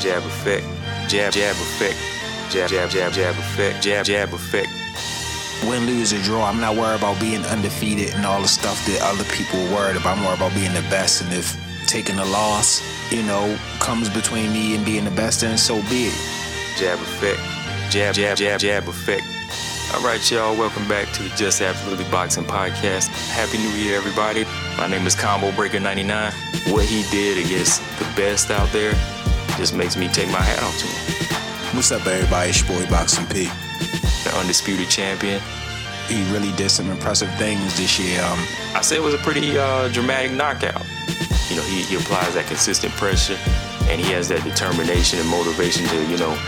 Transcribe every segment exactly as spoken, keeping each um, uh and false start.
jab effect, jab jab effect, jab jab jab jab effect, jab jab effect. Win, lose, or draw, I'm not worried about being undefeated and all the stuff that other people are worried about. I'm worried about being the best, and if taking a loss, you know, comes between me and being the best, then so be it. Jab effect, jab jab jab jab effect. All right, y'all, welcome back to the Just Absolutely Boxing Podcast. Happy New Year, everybody. My name is Combo Breaker ninety-nine. What he did against the best out there just makes me take my hat off to him. What's up, everybody? It's your boy, Boxing P. The undisputed champion. He really did some impressive things this year. Um, I said it was a pretty uh, dramatic knockout. You know, he, he applies that consistent pressure, and he has that determination and motivation to, you know,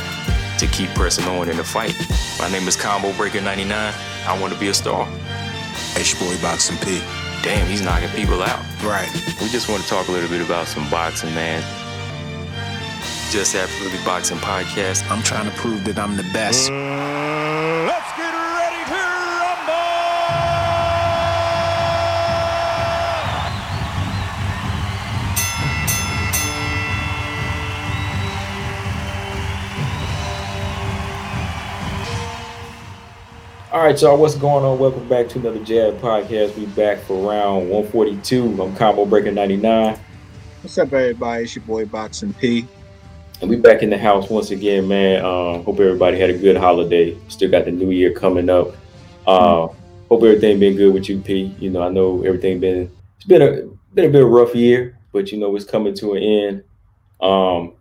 to keep pressing on in the fight. My name is Combo Breaker ninety-nine. I want to be a star. It's your boy Boxing P. Damn, he's knocking people out. Right. We just want to talk a little bit about some boxing, man. Just Absolutely Boxing Podcast. I'm trying to prove that I'm the best. Mm, let's get ready to rumble! All right, y'all, what's going on? Welcome back to another Jab Podcast. We back for round one forty-two. I'm Combo Breaker ninety-nine. What's up, everybody? It's your boy Boxing P. And we back in the house once again, man. Um, hope everybody had a good holiday. Still got the new year coming up. Uh, hope everything been good with you, P. You know, I know everything been it's been a been a bit of a rough year, but you know it's coming to an end. Um,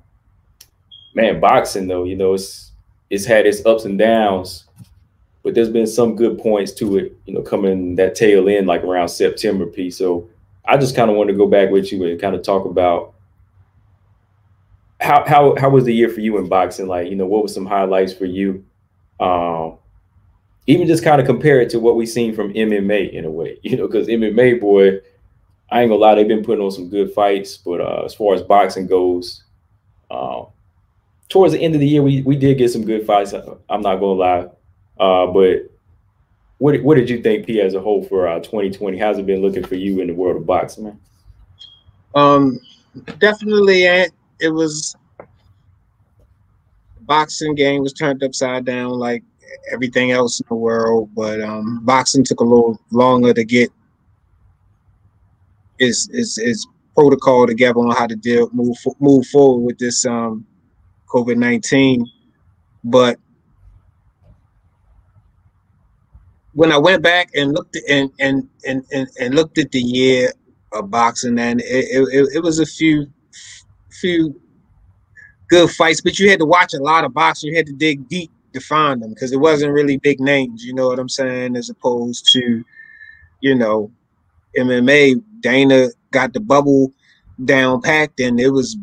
man, boxing though, you know, it's it's had its ups and downs, but there's been some good points to it. You know, coming that tail end like around September, P. So I just kind of want to go back with you and kind of talk about. How how how was the year for you in boxing? Like, you know, what were some highlights for you? Um, even just kind of compare it to what we've seen from M M A in a way, you know, because M M A, boy, I ain't gonna lie, they've been putting on some good fights. But uh, as far as boxing goes, uh, towards the end of the year, we we did get some good fights. I'm not gonna lie, uh, but what what did you think, P, as a whole for uh, twenty twenty? How's it been looking for you in the world of boxing, man? Um, definitely. At- It was boxing game was turned upside down like everything else in the world, but um, boxing took a little longer to get its, its, its protocol together on how to deal move move forward with this um, COVID nineteen. But when I went back and looked at, and, and and and and looked at the year of boxing, and it it, it was a few. few good fights, but you had to watch a lot of boxing. You had to dig deep to find them because it wasn't really big names, you know what I'm saying, as opposed to, you know, M M A. Dana got the bubble down packed, and it was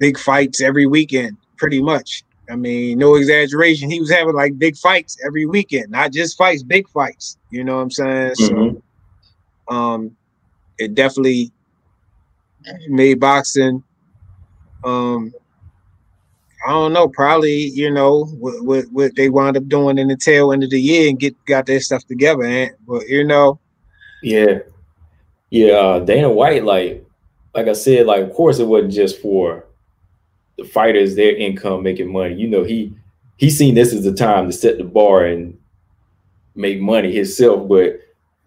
big fights every weekend, pretty much. I mean, no exaggeration. He was having like big fights every weekend, not just fights, big fights, you know what I'm saying? Mm-hmm. So um, it definitely made boxing Um, I don't know, probably, you know, what, what, what they wound up doing in the tail end of the year and get got their stuff together, man. But, you know. Yeah. Yeah, uh, Dana White, like like I said, like, of course it wasn't just for the fighters, their income, making money. You know, he, he seen this as the time to set the bar and make money himself. But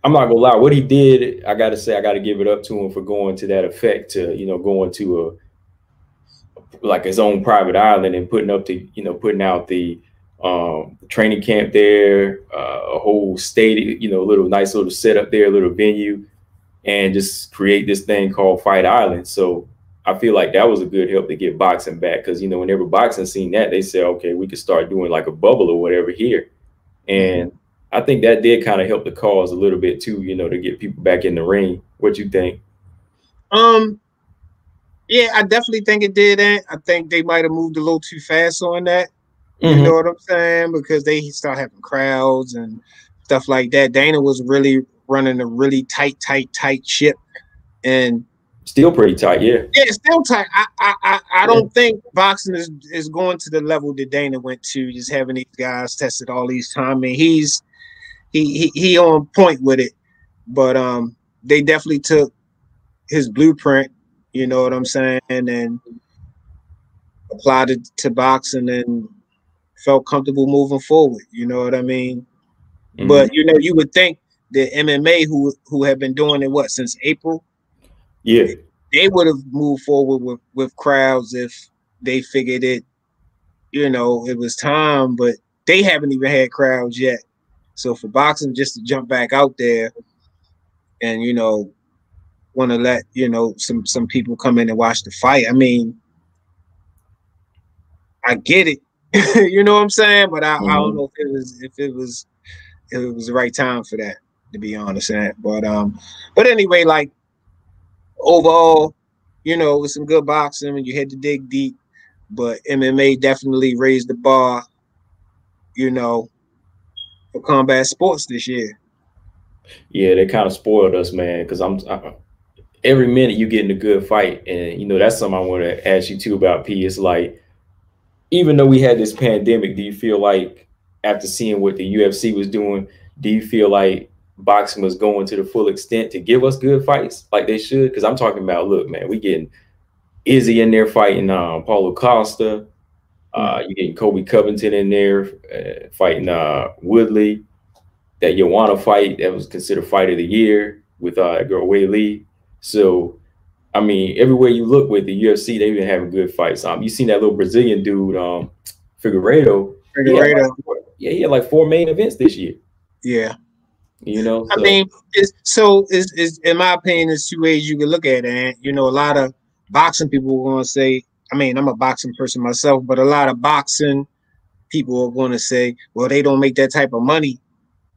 I'm not going to lie, what he did, I got to say, I got to give it up to him for going to that effect to, you know, going to a, like his own private island and putting up the, you know, putting out the um, training camp there, uh, a whole stadium, you know, little nice little setup there, a little venue, and just create this thing called Fight Island. So I feel like that was a good help to get boxing back because, you know, whenever boxing seen that, they said, okay, we could start doing like a bubble or whatever here. And I think that did kind of help the cause a little bit too, you know, to get people back in the ring. What you think? Um. Yeah, I definitely think it did that. I think they might have moved a little too fast on that. Mm-hmm. You know what I'm saying? Because they start having crowds and stuff like that. Dana was really running a really tight, tight, tight ship, and still pretty tight. Yeah, yeah, still tight. I, I, I, I don't yeah. think boxing is, is going to the level that Dana went to. Just having these guys tested all these time, and he's he he, he on point with it. But um, they definitely took his blueprint. You know what I'm saying? And applied it to boxing and felt comfortable moving forward. You know what I mean? Mm-hmm. But, you know, you would think the M M A who who have been doing it, what, since April? Yeah. They would have moved forward with, with crowds if they figured it, you know, it was time, but they haven't even had crowds yet. So for boxing just to jump back out there and, you know, want to let, you know, some, some people come in and watch the fight. I mean, I get it. You know what I'm saying? But I, mm-hmm. I don't know if it was if it was if it was the right time for that, to be honest. But um, but anyway, like overall, you know, it was some good boxing and you had to dig deep, but M M A definitely raised the bar, you know, for combat sports this year. Yeah, they kind of spoiled us, man, because I'm I, every minute you get in a good fight, and you know that's something I want to ask you too about, P. It's like, even though we had this pandemic, do you feel like after seeing what the U F C was doing, do you feel like boxing was going to the full extent to give us good fights like they should? Because I'm talking about, look, man, we getting Izzy in there fighting um, Paulo Costa. Uh, you're getting Kobe Covington in there uh, fighting uh, Woodley. That Joanna fight that was considered fight of the year with uh, girl Wei Lee. So, I mean, everywhere you look with the U F C, they've been having good fights. Um, you seen that little Brazilian dude, um, Figueiredo. Figueiredo. He like four, yeah, he had like four main events this year. Yeah. You know, so. I mean, it's, so it's, it's, in my opinion, there's two ways you can look at it. And, you know, a lot of boxing people are going to say, I mean, I'm a boxing person myself, but a lot of boxing people are going to say, well, they don't make that type of money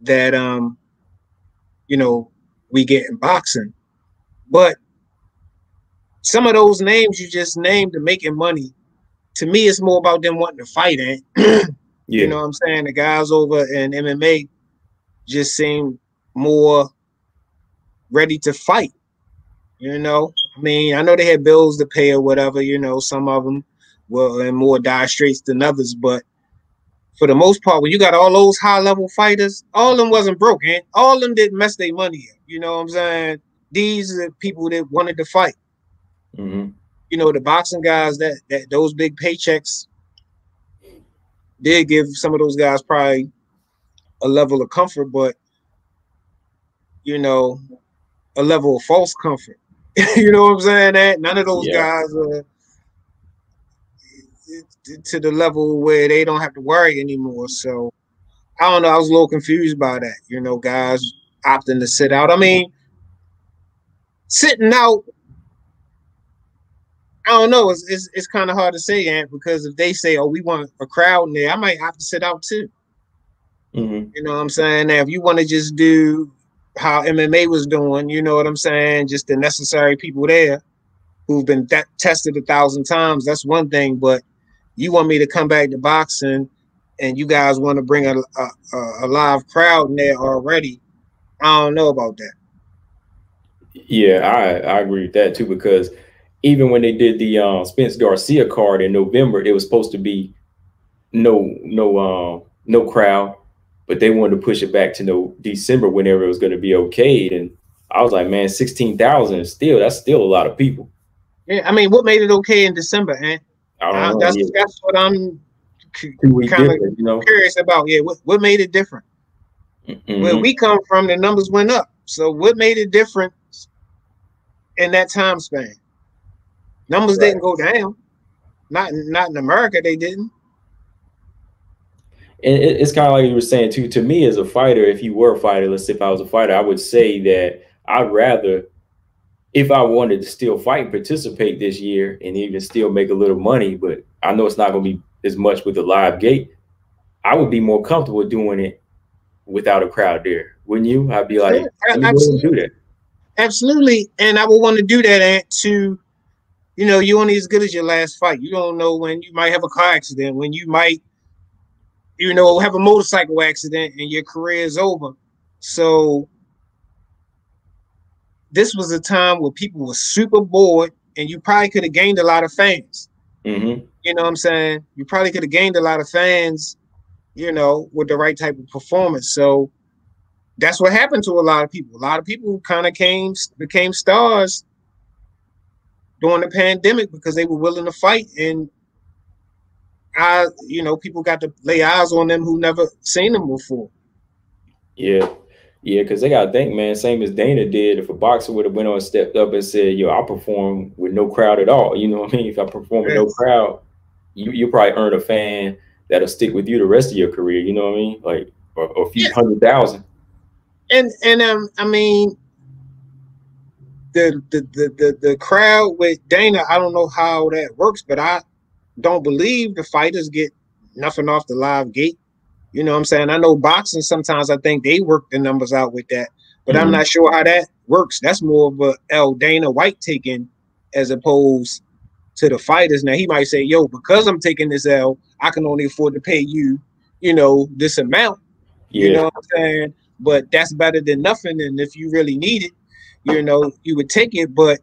that, um, you know, we get in boxing. But some of those names you just named are making money. To me, it's more about them wanting to fight, ain't? Yeah. You know what I'm saying? The guys over in M M A just seem more ready to fight, you know? I mean, I know they had bills to pay or whatever, you know, some of them were in more dire straits than others, but for the most part, when you got all those high-level fighters, all of them wasn't broke, ain't? All of them didn't mess their money up, you know what I'm saying? These are the people that wanted to fight. Mm-hmm. You know, the boxing guys, that, that those big paychecks did give some of those guys probably a level of comfort, but, you know, a level of false comfort. You know what I'm saying? That none of those yeah. guys are to the level where they don't have to worry anymore. So, I don't know. I was a little confused by that. You know, guys opting to sit out. I mean, sitting out, I don't know. It's it's, it's kind of hard to say, Aunt, because if they say, "Oh, we want a crowd in there," I might have to sit out too. Mm-hmm. You know what I'm saying? Now, if you want to just do how M M A was doing, you know what I'm saying? Just the necessary people there who've been de- tested a thousand times. That's one thing. But you want me to come back to boxing, and you guys want to bring a, a, a live crowd in there already? I don't know about that. Yeah, I, I agree with that too, because even when they did the uh, Spence Garcia card in November, it was supposed to be no no uh, no crowd, but they wanted to push it back to no December whenever it was going to be okayed. And I was like, man, sixteen thousand is still, that's still a lot of people. Yeah, I mean, what made it okay in December, man? I don't I, know. That's, yeah. that's what I'm c- kind of you know? curious about. Yeah, what, what made it different? Mm-hmm. Where we come from, the numbers went up. So what made it different in that time span? Numbers right. didn't go down. Not, not in America, they didn't. And it's kind of like you were saying too, to me as a fighter, if you were a fighter, let's say if I was a fighter, I would say that I'd rather, if I wanted to still fight and participate this year and even still make a little money, but I know it's not going to be as much with the live gate, I would be more comfortable doing it without a crowd there. Wouldn't you? I'd be like, sure. Absolutely. Do that. Absolutely. And I would want to do that to, you know, you only as good as your last fight. You don't know when you might have a car accident, when you might, you know, have a motorcycle accident and your career is over. So this was a time where people were super bored and you probably could have gained a lot of fans. Mm-hmm. You know what I'm saying? You probably could have gained a lot of fans, you know, with the right type of performance. So that's what happened to a lot of people. A lot of people kind of came, became stars during the pandemic because they were willing to fight and eyes, you know, people got to lay eyes on them who never seen them before. Yeah. Yeah, because they got to think, man, same as Dana did. If a boxer would have went on and stepped up and said, yo, I perform with no crowd at all. You know what I mean? If I perform yes. with no crowd, you you probably earn a fan that'll stick with you the rest of your career. You know what I mean? Like or, or a few yes. hundred thousand. And and um, I mean, the the, the the the crowd with Dana, I don't know how that works, but I don't believe the fighters get nothing off the live gate. You know what I'm saying? I know boxing, sometimes I think they work the numbers out with that, but mm-hmm. I'm not sure how that works. That's more of a L. Dana White taking as opposed to the fighters. Now, he might say, yo, because I'm taking this L, I can only afford to pay you, you know, this amount. Yeah. You know what I'm saying? But that's better than nothing. And if you really need it, you know, you would take it. But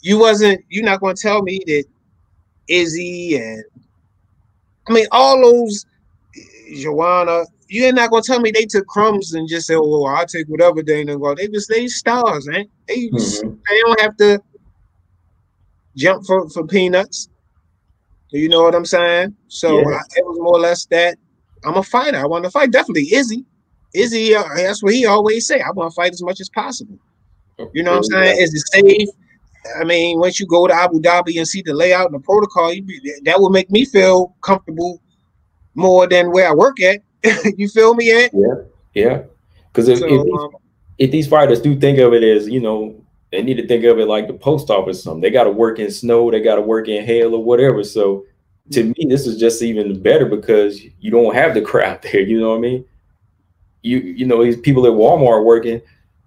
you wasn't, you're not going to tell me that Izzy and, I mean, all those, Joanna, you're not gonna tell me they took crumbs and just said, "Oh, well, I'll take whatever Dana go." They just they stars, man. They just, mm-hmm. they don't have to jump for, for peanuts. You know what I'm saying? So yeah. I, it was more or less that I'm a fighter. I want to fight. Definitely, Izzy, Izzy. Uh, that's what he always say. I want to fight as much as possible. You know what mm-hmm. I'm saying? Is it safe? I mean, once you go to Abu Dhabi and see the layout and the protocol, you be, that will make me feel comfortable. More than where I work at, you feel me? At? Yeah, yeah. Because if, so, if, um, if these fighters do think of it as, you know, they need to think of it like the post office or something. They got to work in snow, they got to work in hail or whatever. So to me, this is just even better because you don't have the crowd there. You know what I mean? You you know, these people at Walmart working,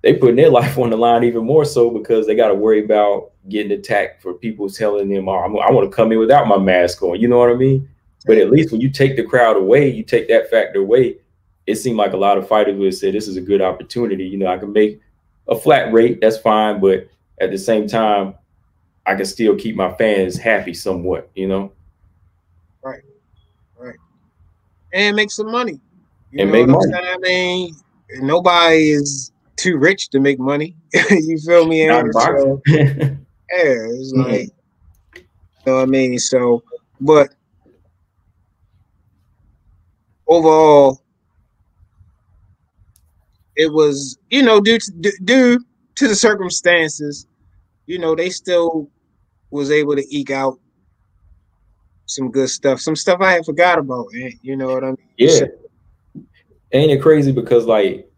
they putting their life on the line even more so because they got to worry about getting attacked for people telling them, oh, I'm, I want to come in without my mask on. You know what I mean? But at least when you take the crowd away, you take that factor away. It seemed like a lot of fighters would say this is a good opportunity. You know, I can make a flat rate. That's fine. But at the same time, I can still keep my fans happy somewhat, you know. Right. Right. And make some money. You and know make what money. I mean, nobody is too rich to make money. You feel me? Not so, yeah. It's mm-hmm. like, you know what I mean? So, but. Overall, it was, you know, due to, d- due to the circumstances, you know, they still was able to eke out some good stuff, some stuff I had forgot about. You know what I mean? Yeah. So, ain't it crazy because, like,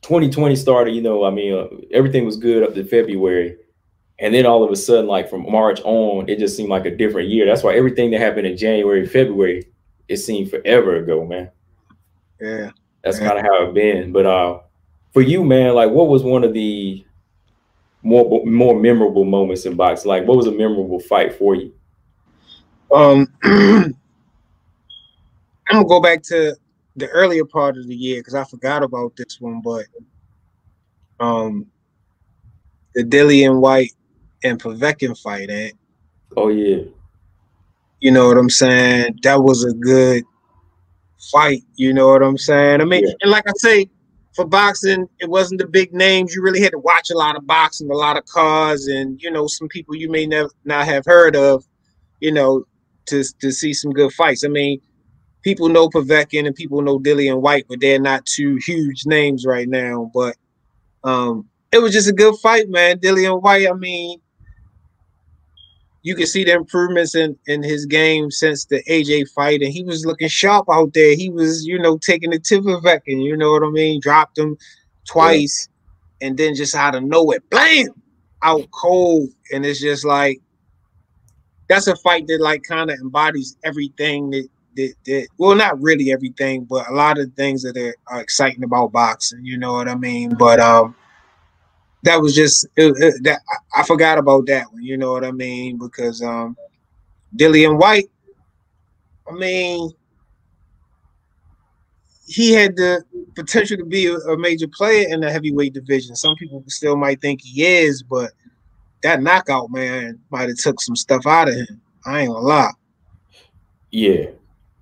twenty twenty started, you know, I mean, uh, everything was good up to February. And then all of a sudden, like, from March on, it just seemed like a different year. That's why everything that happened in January, February, it seemed forever ago, man. Yeah. That's kind of how it been. But uh, for you, man, like what was one of the more more memorable moments in boxing? Like what was a memorable fight for you? Um, I'm going to go back to the earlier part of the year because I forgot about this one. But um, the Dillian White and Povetkin fight, eh? Oh, yeah. You know what I'm saying? That was a good fight. You know what I'm saying? I mean, yeah. And like I say, for boxing, it wasn't the big names. You really had to watch a lot of boxing, a lot of cars, and, you know, some people you may never not have heard of, you know, to, to see some good fights. I mean, people know Povetkin and people know Dillian White, but they're not two huge names right now. But um, it was just a good fight, man. Dillian White, I mean, you can see the improvements in, in his game since the A J fight, and he was looking sharp out there. He was, you know, taking the tip of Povetkin, you know what I mean? Dropped him twice, yeah. And then just out of nowhere, blam, out cold. And it's just like, that's a fight that, like, kind of embodies everything that, that, that, well, not really everything, but a lot of things that are, are exciting about boxing, you know what I mean? But, um, that was just it, it, that I forgot about that one. You know what I mean? Because um, Dillian White, I mean, he had the potential to be a, a major player in the heavyweight division. Some people still might think he is, but that knockout, man, might have took some stuff out of him. I ain't gonna lie. Yeah,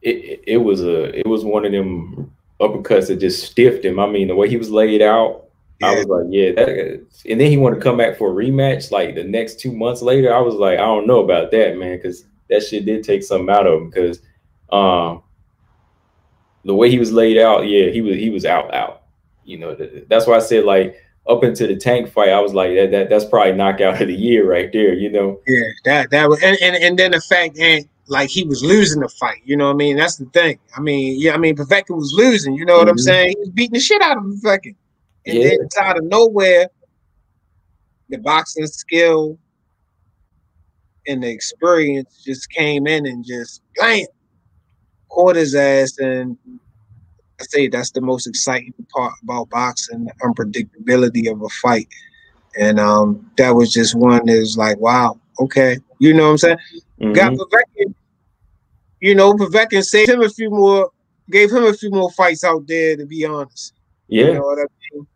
it it was a it was one of them uppercuts that just stiffed him. I mean, the way he was laid out. Yeah. I was like, yeah, that is. And then he wanted to come back for a rematch like the next two months later. I was like, I don't know about that, man, because that shit did take something out of him, because um, the way he was laid out, yeah, he was he was out out. You know, th- that's why I said, like, up into the Tank fight, I was like, that that that's probably knockout of the year right there. You know? Yeah, that that was, and, and, and then the fact that, like, he was losing the fight. You know what I mean? That's the thing. I mean, yeah, I mean, Povetkin was losing. You know what mm-hmm. I'm saying? He was beating the shit out of Povetkin, and yeah. then out of nowhere, the boxing skill and the experience just came in and just bam, caught his ass. And I say that's the most exciting part about boxing, the unpredictability of a fight. And um, that was just one that was like, wow, okay. You know what I'm saying? Mm-hmm. Got Povetkin, you know, Povetkin saved him a few more, gave him a few more fights out there, to be honest. Yeah. You know what I mean?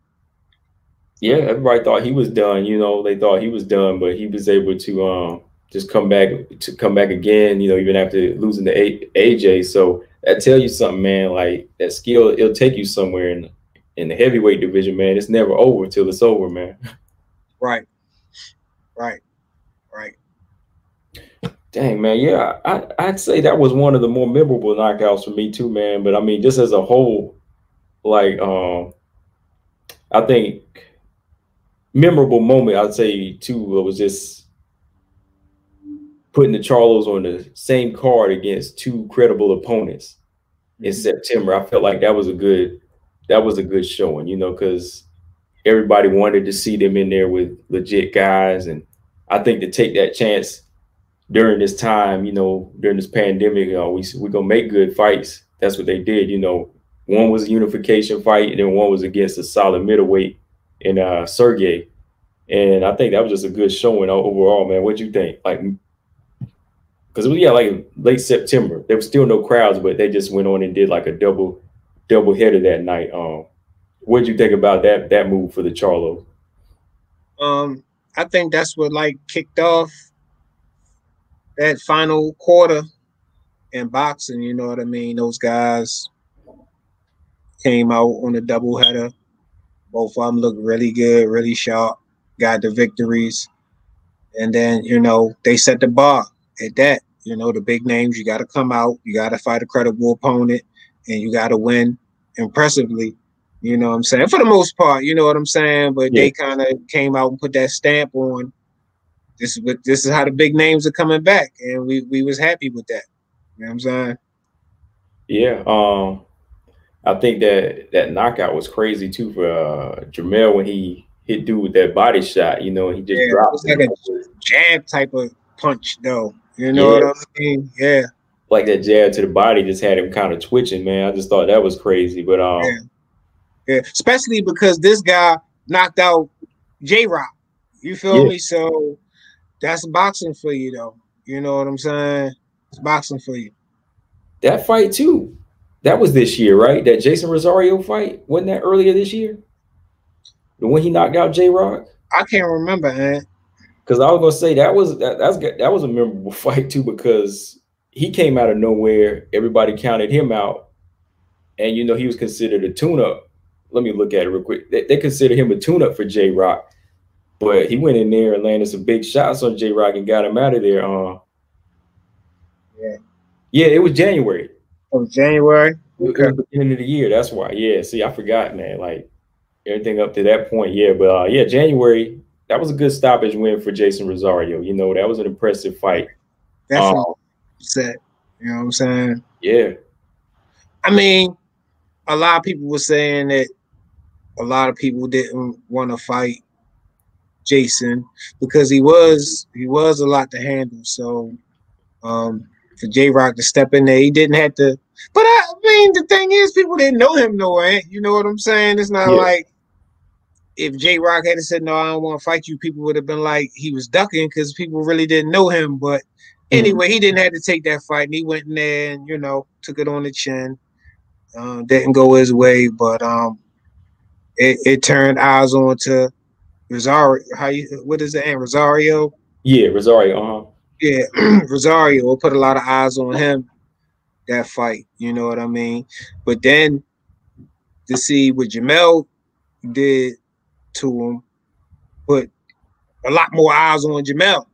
Yeah, everybody thought he was done. You know, they thought he was done, but he was able to um, just come back to come back again, you know, even after losing to A J. So that tell you something, man, like that skill, it'll take you somewhere in, in the heavyweight division, man. It's never over till it's over, man. Right. Right. Right. Dang, man. Yeah, I, I'd say that was one of the more memorable knockouts for me too, man. But I mean, just as a whole, like, um, I think memorable moment, I'd say too, it was just putting the Charlos on the same card against two credible opponents in September. I felt like that was a good, that was a good showing, you know, because everybody wanted to see them in there with legit guys. And I think to take that chance during this time, you know, during this pandemic, you know, we, we're going to make good fights. That's what they did. You know, one was a unification fight, and then one was against a solid middleweight in uh, Sergey. And I think that was just a good showing overall, man. What'd you think? Like, because it was, yeah, like late September. There was still no crowds, but they just went on and did like a double double header that night. Um, what did you think about that that move for the Charlo? Um, I think that's what like kicked off that final quarter in boxing. You know what I mean? Those guys came out on a double header. Both of them looked really good, really sharp. Got the victories, and then you know they set the bar. At that, you know, the big names, you got to come out, you got to fight a credible opponent, and you got to win impressively, you know what I'm saying? For the most part, you know what I'm saying? But yeah. They kind of came out and put that stamp on, this is, what, this is how the big names are coming back, and we, we was happy with that, you know what I'm saying? Yeah, um, I think that that knockout was crazy, too, for uh, Jermell when he hit dude with that body shot, you know, he just yeah, dropped it was like him. A jab type of punch, though. You know yeah. what I mean? Yeah. Like that jab to the body just had him kind of twitching, man. I just thought that was crazy. But um yeah. yeah. Especially because this guy knocked out J-Rock. You feel yeah. me? So that's boxing for you though. You know what I'm saying? It's boxing for you. That fight too. That was this year, right? That Jason Rosario fight. Wasn't that earlier this year? The one he knocked out J-Rock? I can't remember, man. Because I was gonna say that was that, that's that was a memorable fight too, because he came out of nowhere. Everybody counted him out, and you know he was considered a tune-up. Let me look at it real quick. They, they considered him a tune-up for J-Rock, but he went in there and landed some big shots on J-Rock and got him out of there. Uh, yeah, yeah, it was January. Oh, January. Okay. It was the beginning of the year. That's why. Yeah. See, I forgot, man. Like everything up to that point. Yeah, but uh, yeah, January. That was a good stoppage win for Jason Rosario. You know, that was an impressive fight. That's um, all set. You know what I'm saying? Yeah. I mean, a lot of people were saying that a lot of people didn't want to fight Jason because he was he was a lot to handle. So um, for J-Rock to step in there, he didn't have to. But I mean, the thing is, people didn't know him no way. You know what I'm saying? It's not yeah. like. If J-Rock had said, no, I don't want to fight you, people would have been like, he was ducking because people really didn't know him. But anyway, he didn't have to take that fight. And he went in there and, you know, took it on the chin. Uh, didn't go his way. But um, it, it turned eyes on to Rosario. How you, what is the name? Rosario? Yeah, Rosario. Uh-huh. Yeah, Rosario put a lot of eyes on him, that fight. You know what I mean? But then to see what Jermell did to him, put a lot more eyes on Jermell.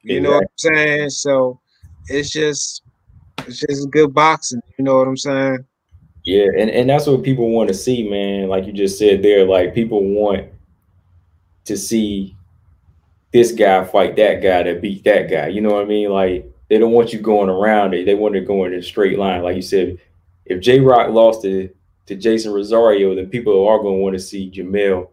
You exactly. know what I'm saying? So it's just it's just good boxing. You know what I'm saying? Yeah, and, and that's what people want to see, man. Like you just said there, like people want to see this guy fight that guy that beat that guy. You know what I mean? Like they don't want you going around it. They want to go in a straight line. Like you said, if J-Rock lost to, to Jason Rosario, then people are going to want to see Jermell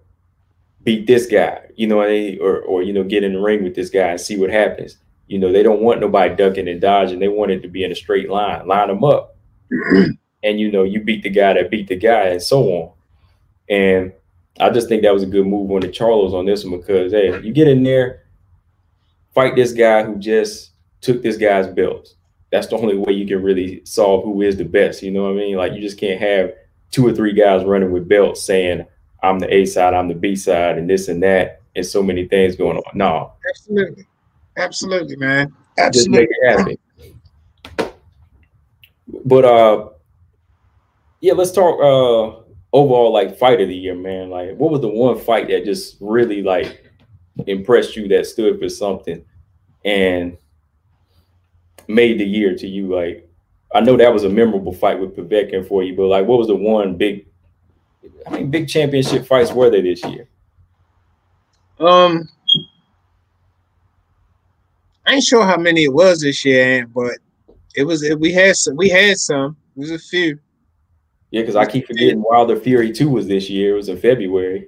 beat this guy, you know what I mean? Or, or, you know, get in the ring with this guy and see what happens. You know, they don't want nobody ducking and dodging. They want it to be in a straight line, line them up. And, you know, you beat the guy that beat the guy and so on. And I just think that was a good move on the Charlos on this one because, hey, you get in there, fight this guy who just took this guy's belt. That's the only way you can really solve who is the best. You know what I mean? Like you just can't have two or three guys running with belts saying, I'm the A side, I'm the B side, and this and that, and so many things going on. No. Absolutely. Absolutely, man. Absolutely. Just make it happen. But, uh, yeah, let's talk uh, overall, like, fight of the year, man. Like, what was the one fight that just really, like, impressed you, that stood for something and made the year to you? Like, I know that was a memorable fight with Povetkin for you, but, like, what was the one big, I mean, big championship fights were they this year? Um, I ain't sure how many it was this year, but it was, we had some, we had some, it was a few. Yeah, because I keep forgetting Wilder Fury two was this year. It was in February.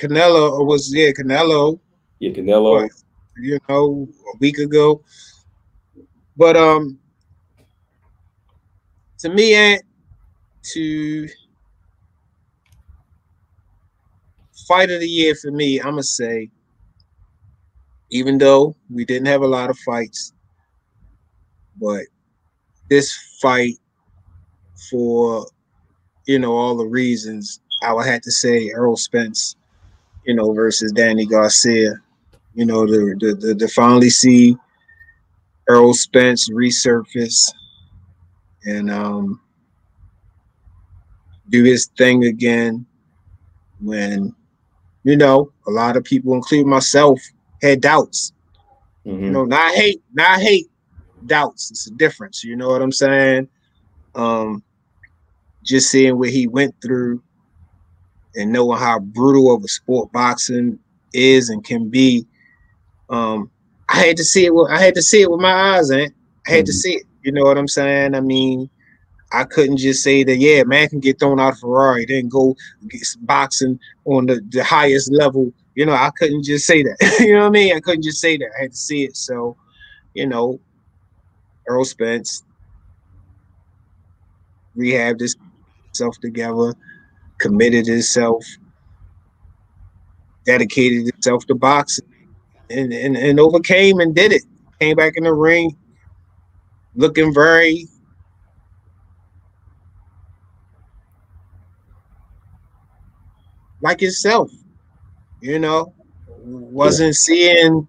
Canelo was, yeah, Canelo. Yeah, Canelo. But, you know, a week ago. But um, to me, and to fight of the year for me, I'm going to say, even though we didn't have a lot of fights, but this fight for, you know, all the reasons, I would have to say Errol Spence, you know, versus Danny Garcia, you know, to, to, to finally see Errol Spence resurface and um, do his thing again when, you know, a lot of people, including myself, had doubts. Mm-hmm. You know, not hate, not hate, doubts. It's a difference, you know what I'm saying? Um, Just seeing what he went through and knowing how brutal of a sport boxing is and can be, um, I had to see it. With, I had to see it with my eyes, and I had mm-hmm. to see it. You know what I'm saying? I mean, I couldn't just say that. Yeah, man can get thrown out of Ferrari, then go get boxing on the, the highest level. You know, I couldn't just say that. You know what I mean? I couldn't just say that. I had to see it. So, you know, Errol Spence rehabbed this. Himself together, committed himself, dedicated himself to boxing, and, and and overcame and did it. Came back in the ring looking very like himself, you know, wasn't seeing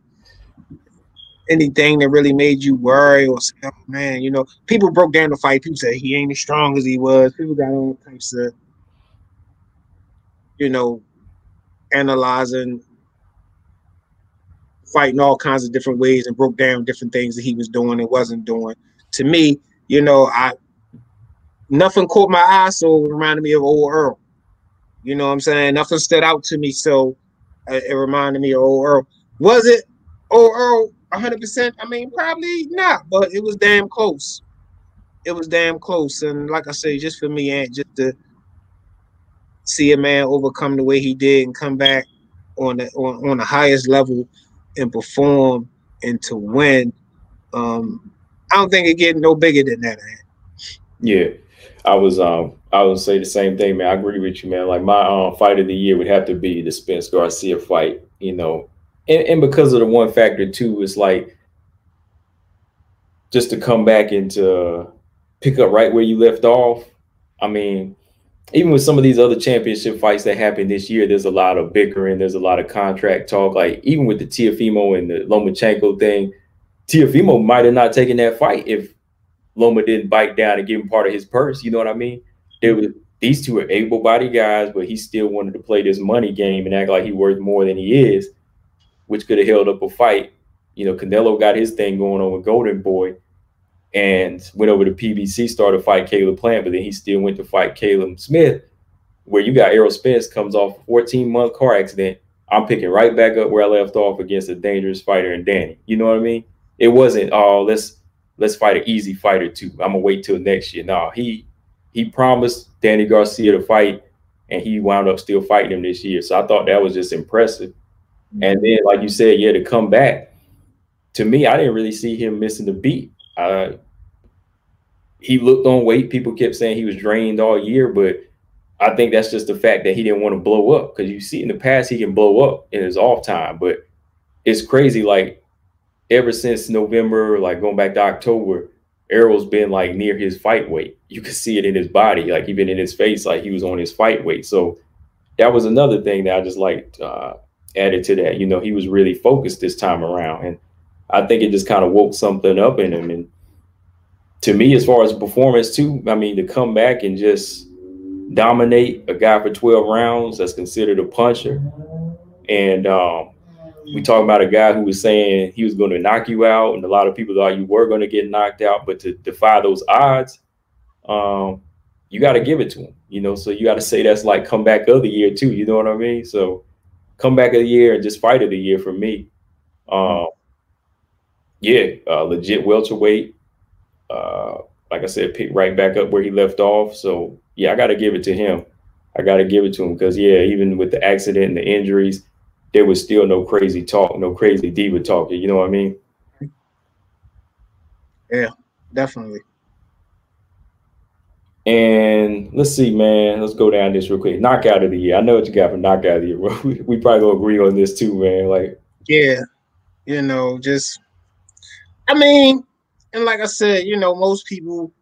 anything that really made you worry or say, oh, man, you know, people broke down the fight. People said he ain't as strong as he was. People got all types of, you know, analyzing, fighting all kinds of different ways and broke down different things that he was doing and wasn't doing. To me, you know, I nothing caught my eye, so it reminded me of old Earl. You know what I'm saying? Nothing stood out to me, so it reminded me of old Earl. Was it old Earl? one hundred percent. I mean, probably not, but it was damn close. It was damn close. And like I say, just for me, and just to see a man overcome the way he did and come back on the on, on the highest level and perform and to win. Um, I don't think it getting no bigger than that. Yeah, I was um I would say the same thing, man. I agree with you, man. Like my um, fight of the year would have to be the Spence Garcia fight, you know. And, and because of the one factor, too, it's like just to come back and to pick up right where you left off. I mean, even with some of these other championship fights that happened this year, there's a lot of bickering. There's a lot of contract talk. Like even with the Teofimo and the Lomachenko thing, Teofimo might have not taken that fight if Loma didn't bite down and give him part of his purse. You know what I mean? There was, these two are able-bodied guys, but he still wanted to play this money game and act like he worth more than he is, which could have held up a fight. You know, Canelo got his thing going on with Golden Boy, and went over to P B C, started to fight Caleb Plant, but then he still went to fight Caleb Smith, where you got Errol Spence comes off a fourteen-month car accident. I'm picking right back up where I left off against a dangerous fighter in Danny. You know what I mean? It wasn't, oh, let's let's fight an easy fighter too. I'm going to wait till next year. No, he he promised Danny Garcia to fight, and he wound up still fighting him this year. So I thought that was just impressive. Mm-hmm. And then, like you said, yeah, to come back, to me, I didn't really see him missing the beat. Uh, he looked on weight. People kept saying he was drained all year, but I think that's just the fact that he didn't want to blow up, because you see in the past he can blow up in his off time. But it's crazy, like ever since November, like going back to October, Errol's been like near his fight weight. You can see it in his body, like even in his face, like he was on his fight weight. So that was another thing that I just liked uh, added to that. You know, he was really focused this time around, and I think it just kind of woke something up in him. And to me, as far as performance too, I mean, to come back and just dominate a guy for twelve rounds that's considered a puncher, and um we talk about a guy who was saying he was going to knock you out, and a lot of people thought you were going to get knocked out, but to defy those odds, um you got to give it to him, you know. So you got to say that's like comeback of the year too, you know what I mean? So comeback of the year and just fight of the year for me. um yeah uh legit welterweight, uh like I said, pick right back up where he left off. So yeah, I got to give it to him. I got to give it to him because, yeah, even with the accident and the injuries, there was still no crazy talk, no crazy diva talk. You know what I mean? Yeah, definitely. And let's see, man. Let's go down this real quick. Knockout of the year. I know what you got for knockout of the year. We, we probably gonna agree on this too, man. Like, yeah, you know, just, I mean, and like I said, you know, most people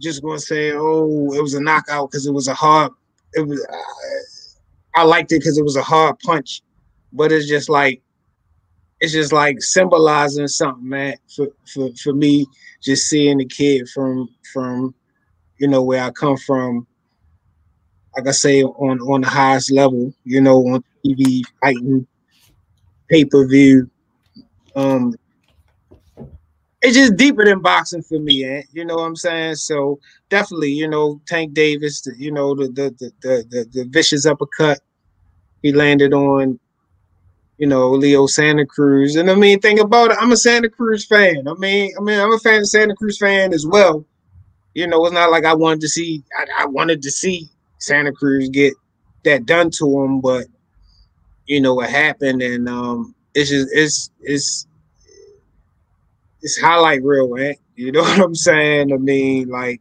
just gonna say, "Oh, it was a knockout because it was a hard." It was. Uh, I liked it because it was a hard punch, but it's just like, it's just like symbolizing something, man. For for for me, just seeing the kid from from, you know, where I come from. Like I say, on on the highest level, you know, on T V, fighting, pay per view, um. It's just deeper than boxing for me, eh? You know what I'm saying? So definitely, you know, Tank Davis, the, you know, the the, the the the vicious uppercut he landed on, you know, Leo Santa Cruz. And I mean, think about it, I'm a Santa Cruz fan. I mean, I mean, I'm a fan, Santa Cruz fan as well. You know, it's not like I wanted to see, I, I wanted to see Santa Cruz get that done to him, but you know, it happened, and um, it's just it's it's. It's highlight reel, man. You know what I'm saying? I mean, like,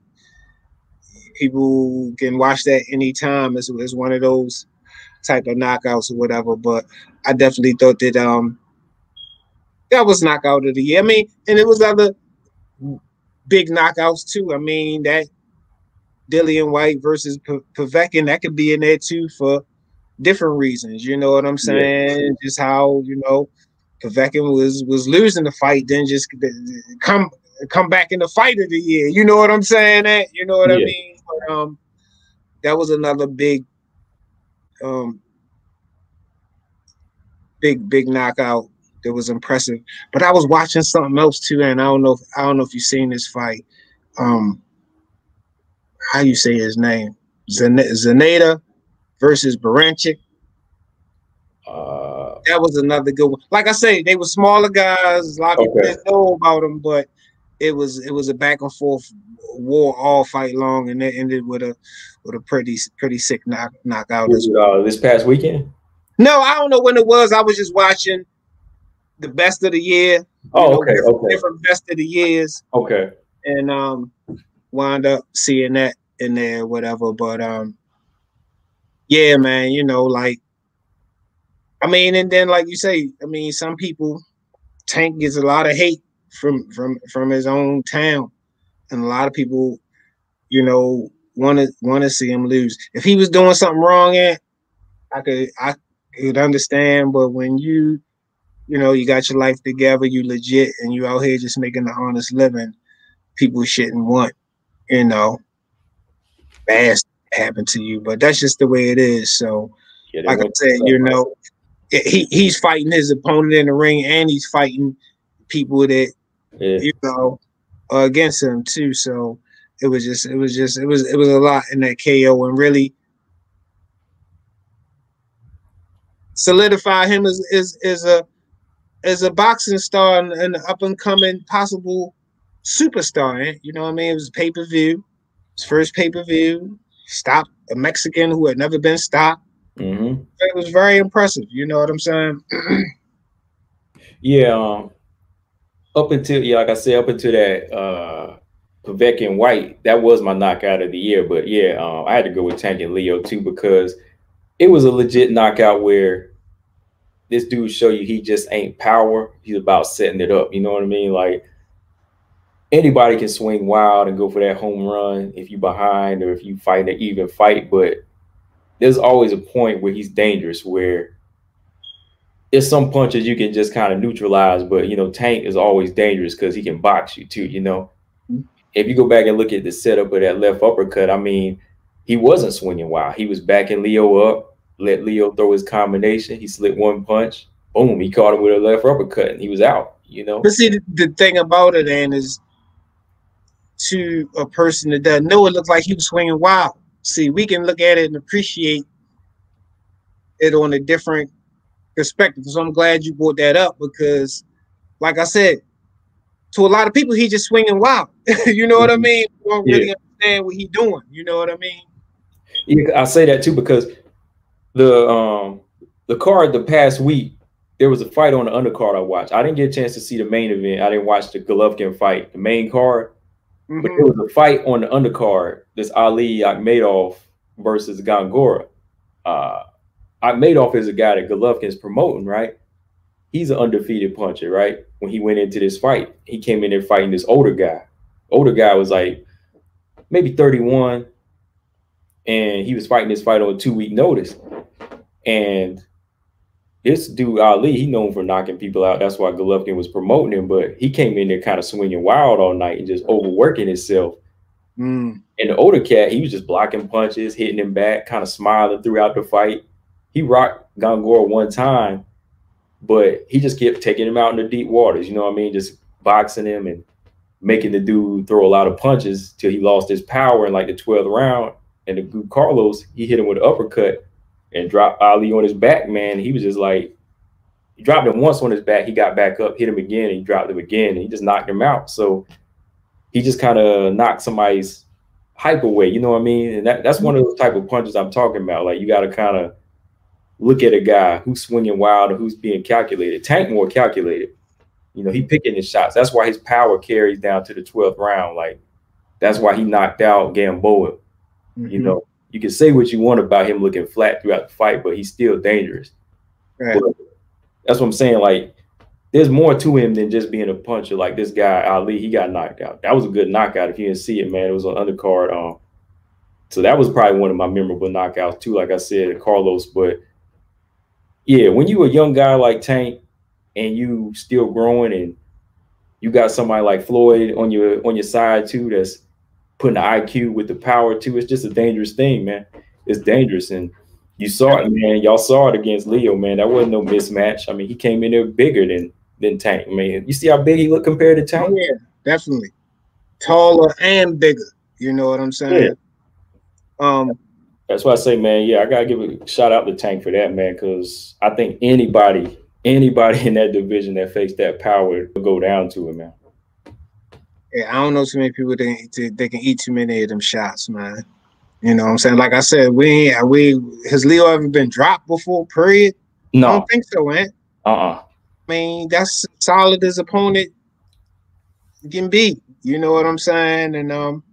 people can watch that anytime. It's, it's one of those type of knockouts or whatever. But I definitely thought that um, that was knockout of the year. I mean, and it was other big knockouts too. I mean, that Dillian White versus Povetkin, that could be in there too for different reasons. You know what I'm saying? Yeah. Just how, you know, Povetkin was was losing the fight, then just come come back in the fight of the year. You know what I'm saying? That you know what yeah. I mean. But, um, that was another big, um, big big knockout that was impressive. But I was watching something else too, and I don't know if, I don't know if you've seen this fight. Um, how you say his name? Zan- Zaneta versus Baranchik. Uh. That was another good one. Like I say, they were smaller guys. A lot of people didn't know about them, but it was it was a back and forth war all fight long, and it ended with a with a pretty pretty sick knock, knockout. Was it, uh, this past weekend? No, I don't know when it was. I was just watching the best of the year. Oh, you know, okay, different, okay. Different best of the years. Okay, and um, wound up seeing that in there, whatever. But um, yeah, man, you know, like. I mean, and then like you say, I mean, some people, Tank gets a lot of hate from from from his own town, and a lot of people, you know, want to want to see him lose. If he was doing something wrong, eh, I could I could understand. But when you, you know, you got your life together, you legit, and you out here just making an honest living, people shouldn't want, you know, bad stuff happen to you. But that's just the way it is. So, yeah, like I said, you know. He he's fighting his opponent in the ring, and he's fighting people that yeah. you know, uh, against him too. So it was just, it was just, it was, it was a lot in that K O, and really solidified him as is is a as a boxing star and an up and coming possible superstar. You know what I mean? It was pay per view, his first pay per view. Stopped a Mexican who had never been stopped. Mm-hmm. It was very impressive. You know what I'm saying? Yeah, um, up until yeah, like I said, up until that uh, Povetkin White, that was my knockout of the year. But yeah, um, I had to go with Tank and Leo too, because it was a legit knockout where this dude show you he just ain't power. He's about setting it up. You know what I mean? Like, anybody can swing wild and go for that home run if you behind or if you fight an even fight, but there's always a point where he's dangerous, where there's some punches you can just kind of neutralize, but, you know, Tank is always dangerous because he can box you too, you know. Mm-hmm. If you go back and look at the setup of that left uppercut, I mean, he wasn't swinging wild. He was backing Leo up, let Leo throw his combination. He slid one punch, boom, he caught him with a left uppercut and he was out, you know. But see, the thing about it, Ann, is to a person that doesn't know, it looked like he was swinging wild. See, we can look at it and appreciate it on a different perspective. So I'm glad you brought that up, because like I said, to a lot of people, he just swinging wild. You know what I mean? We don't really yeah. understand what he's doing. You know what I mean? Yeah, I say that too, because the um the card the past week, there was a fight on the undercard I watched. I didn't get a chance to see the main event. I didn't watch the Golovkin fight, the main card. Mm-hmm. But there was a fight on the undercard, this Ali Akmalov versus Gongora. Uh, Akmalov is a guy that Golovkin's promoting, right? He's an undefeated puncher, right? When he went into this fight, he came in there fighting this older guy. Older guy was like maybe thirty-one, and he was fighting this fight on a two-week notice. And this dude, Ali, he known for knocking people out. That's why Golovkin was promoting him. But he came in there kind of swinging wild all night and just overworking himself. Mm. And the older cat, he was just blocking punches, hitting him back, kind of smiling throughout the fight. He rocked Gongora one time, but he just kept taking him out in the deep waters. You know what I mean? Just boxing him and making the dude throw a lot of punches till he lost his power in like the twelfth round. And the dude Carlos, he hit him with an uppercut and dropped Ali on his back, man. He was just like, he dropped him once on his back. He got back up, hit him again, and he dropped him again. And he just knocked him out. So he just kind of knocked somebody's hype away. You know what I mean? And that, that's one of those type of punches I'm talking about. Like, you got to kind of look at a guy who's swinging wild and who's being calculated. Tank more calculated. You know, he picking his shots. That's why his power carries down to the twelfth round. Like, that's why he knocked out Gamboa, mm-hmm. you know. You can say what you want about him looking flat throughout the fight, but he's still dangerous. Right. That's what I'm saying. Like, there's more to him than just being a puncher. Like, this guy, Ali, he got knocked out. That was a good knockout. If you didn't see it, man, it was an undercard. Um, so that was probably one of my memorable knockouts too, like I said, Carlos. But yeah, when you a young guy like Tank and you still growing and you got somebody like Floyd on your on your side too, that's putting the I Q with the power too, it's just a dangerous thing, man. It's dangerous. And you saw it, man. Y'all saw it against Leo, man. That wasn't no mismatch. I mean, he came in there bigger than than Tank, man. You see how big he looked compared to Tank? Yeah, definitely. Taller and bigger. You know what I'm saying? Yeah. Um, That's why I say, man, yeah, I got to give a shout out to Tank for that, man, because I think anybody, anybody in that division that faced that power will go down to it, man. Yeah, I don't know too many people that they can eat too many of them shots, man. You know what I'm saying? Like I said, we we has Leo ever been dropped before, period? No. I don't think so, man. Uh-uh. I mean, that's solid as opponent can be. You know what I'm saying? And um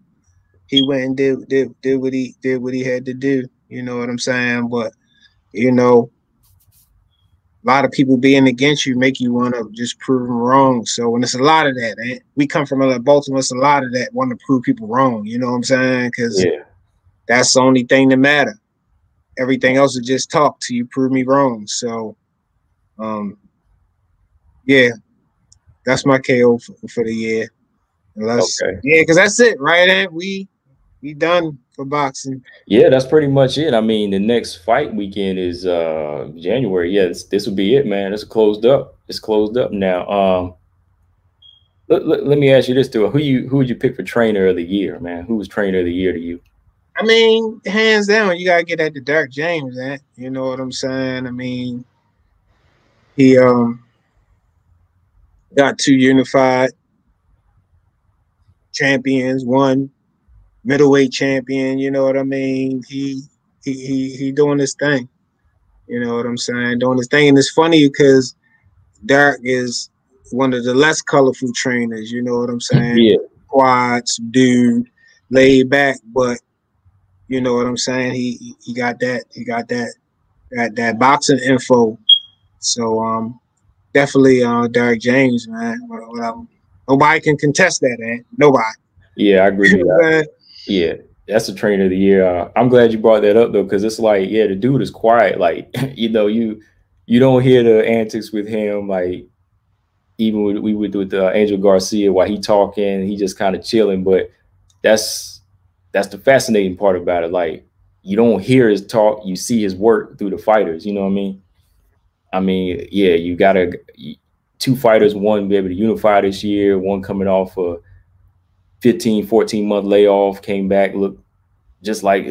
he went and did did did what he did what he had to do. You know what I'm saying? But you know, a lot of people being against you make you want to just prove them wrong. So, and it's a lot of that. Man. We come from like Baltimore. It's a lot of that wanting to prove people wrong. You know what I'm saying? Because yeah. that's the only thing that matters. Everything else is just talk till you prove me wrong. So, um, yeah, that's my K O for, for the year. Unless, okay. Yeah, because that's it, right? And we we done for boxing. Yeah, that's pretty much it. I mean, the next fight weekend is uh January. Yeah, this, this will be it, man. It's closed up. It's closed up now. Um Let, let, let me ask you this, dude. Who you who would you pick for trainer of the year, man? Who was trainer of the year to you? I mean, hands down, you gotta get at the Derrick James, man. You know what I'm saying? I mean, he um got two unified champions, one middleweight champion. You know what I mean? He he he, he doing his thing. You know what I'm saying? Doing his thing, and it's funny because Derrick is one of the less colorful trainers, you know what I'm saying? Yeah. Quads, dude, laid back, but you know what I'm saying? He he got that, he got that, that that boxing info. So um definitely uh Derrick James, man. Whatever. Nobody can contest that, man. Nobody. Yeah, I agree with that. Yeah. That's the trainer of the year. Uh, I'm glad you brought that up though, because it's like, yeah, the dude is quiet. Like, you know, you you don't hear the antics with him, like even with, we would do with uh, Angel Garcia, while he talking, he just kind of chilling. But that's that's the fascinating part about it. Like, you don't hear his talk, you see his work through the fighters. You know what I mean? I mean, yeah, you got a two fighters, one be able to unify this year, one coming off a fifteen, fourteen month layoff, came back, looked just like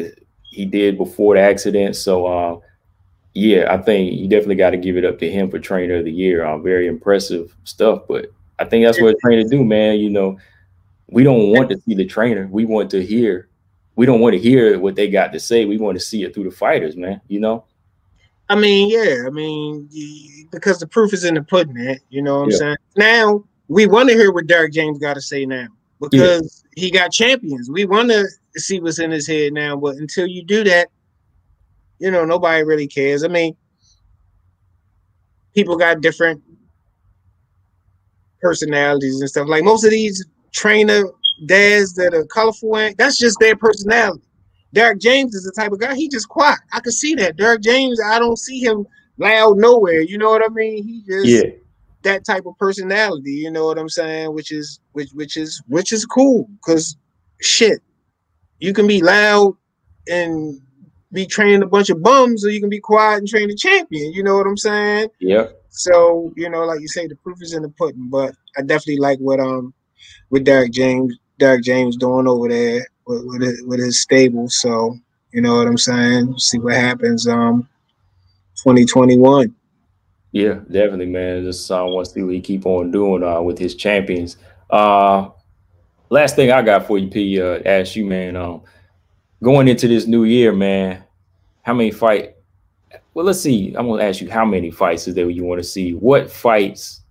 he did before the accident. So, um, yeah, I think you definitely got to give it up to him for trainer of the year. Um, very impressive stuff. But I think that's what a trainer do, man. You know, we don't want to see the trainer. We want to hear. We don't want to hear what they got to say. We want to see it through the fighters, man. You know? I mean, yeah. I mean, because the proof is in the pudding, man. You know what I'm yeah. saying? Now, we want to hear what Derrick James got to say now because yeah. he got champions. We want to see what's in his head now. But until you do that, you know, nobody really cares. I mean, people got different personalities and stuff. Like most of these trainer dads that are colorful, and that's just their personality. Derrick James is the type of guy, he just quiet. I can see that. Derrick James, I don't see him loud nowhere. You know what I mean? He just yeah. that type of personality. You know what I'm saying? Which is which which is which is cool because shit, you can be loud and be training a bunch of bums, or you can be quiet and train a champion. You know what I'm saying? Yeah. So, you know, like you say, the proof is in the pudding. But I definitely like what um with Derrick James, Derrick James doing over there with with his, with his stable. So, you know what I'm saying? See what happens um twenty twenty-one. Yeah, definitely, man. Just uh, want to see what he keep on doing uh, with his champions. Uh, last thing I got for you, P. Uh, ask you, man. Um. Going into this new year, man, how many fight? Well, let's see. I'm going to ask you how many fights is there you want to see? What fights?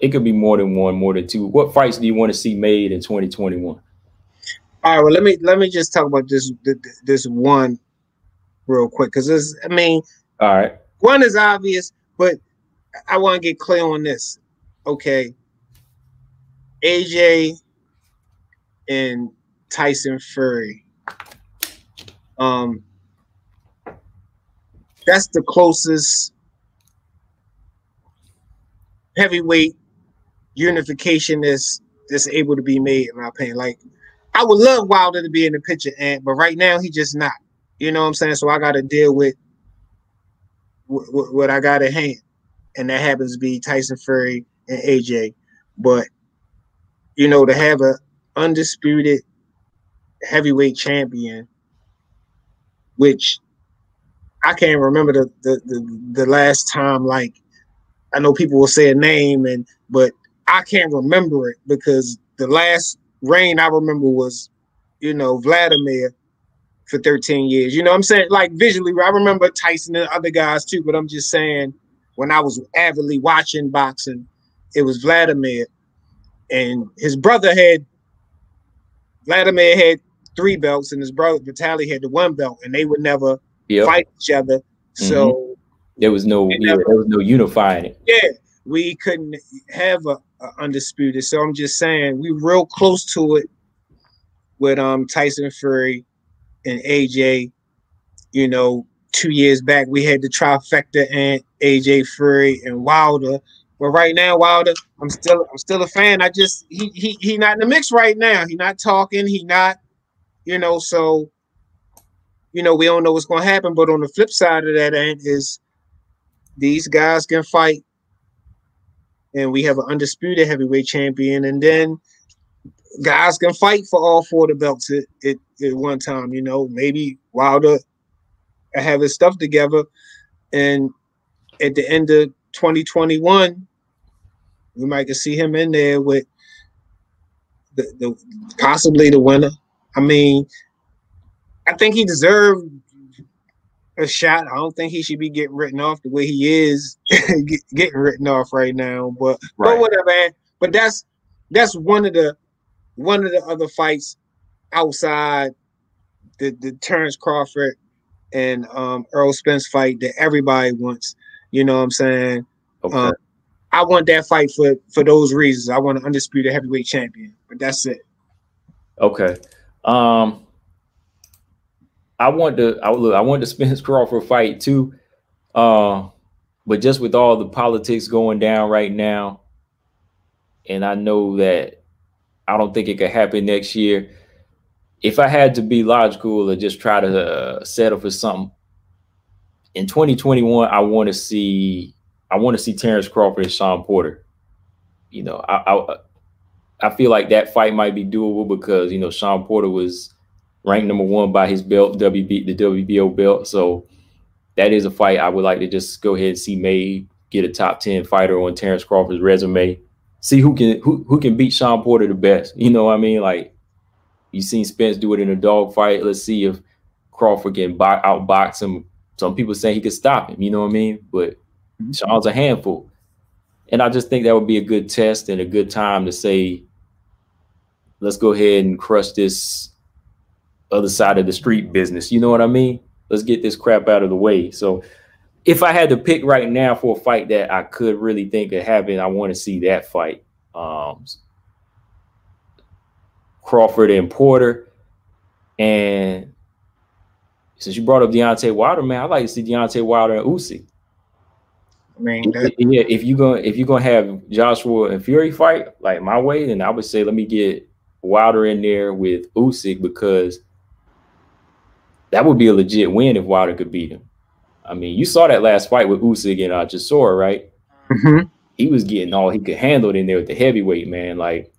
It could be more than one, more than two. What fights do you want to see made in twenty twenty-one? All right. Well, let me let me just talk about this this one real quick because this. I mean, all right. One is obvious, but I want to get clear on this. Okay, A J and Tyson Fury. Um, that's the closest heavyweight unification that's that's able to be made, in my opinion. Like, I would love Wilder to be in the picture, and but right now he just not. You know what I'm saying? So I got to deal with w- w- what I got at hand, and that happens to be Tyson Fury and A J. But you know, to have a undisputed heavyweight champion. Which I can't remember the, the the the last time. Like, I know people will say a name, and but I can't remember it because the last reign I remember was, you know, Vladimir for thirteen years. You know what I'm saying? Like, visually, I remember Tyson and other guys too, but I'm just saying when I was avidly watching boxing, it was Vladimir, and his brother had Vladimir had. three belts, and his brother Vitaly had the one belt, and they would never yep. fight each other. So mm-hmm. there was no never, yeah, there was no unifying it. Yeah, we couldn't have a, a undisputed. So I'm just saying we real close to it with um Tyson Fury and A J. You know, two years back we had the trifecta and A J Fury and Wilder. But right now, Wilder, I'm still I'm still a fan. I just he he he not in the mix right now. He not talking. He not. You know, so, you know, we don't know what's going to happen. But on the flip side of that, Ant, is these guys can fight and we have an undisputed heavyweight champion, and then guys can fight for all four of the belts at, at, at one time. You know, maybe Wilder have his stuff together, and at the end of twenty twenty-one, we might see him in there with the, the possibly the winner. I mean, I think he deserved a shot. I don't think he should be getting written off the way he is Get, getting written off right now. But right. but whatever, man. But that's that's one of the one of the other fights outside the, the Terrence Crawford and um, Errol Spence fight that everybody wants. You know what I'm saying? Okay. Um, I want that fight for for those reasons. I want an undisputed heavyweight champion. But that's it. Okay. Um. I want to I look. I want to Spence Crawford fight too, uh, but just with all the politics going down right now, and I know that I don't think it could happen next year. If I had to be logical or just try to uh, settle for something in twenty twenty-one, I want to see I want to see Terrence Crawford and Sean Porter. You know, I, I I feel like that fight might be doable because you know Sean Porter was ranked number one by his belt, W B, the W B O belt. So that is a fight I would like to just go ahead and see made, get a top ten fighter on Terrence Crawford's resume, see who can who who can beat Sean Porter the best. You know what I mean? Like, you seen Spence do it in a dog fight. Let's see if Crawford can bo- outbox him. Some people saying he could stop him, you know what I mean? But mm-hmm. Sean's a handful. And I just think that would be a good test and a good time to say, let's go ahead and crush this other side of the street business. You know what I mean? Let's get this crap out of the way. So if I had to pick right now for a fight that I could really think of having, I want to see that fight. Um, Crawford and Porter. And since you brought up Deontay Wilder, man, I'd like to see Deontay Wilder and Usyk. I mean, yeah, if you're going if you're going to have Joshua and Fury fight like my way, then I would say let me get Wilder in there with Usyk, because that would be a legit win if Wilder could beat him. I mean, you saw that last fight with Usyk and uh, Chisora, right? Mm-hmm. He was getting all he could handle in there with the heavyweight, man. Like,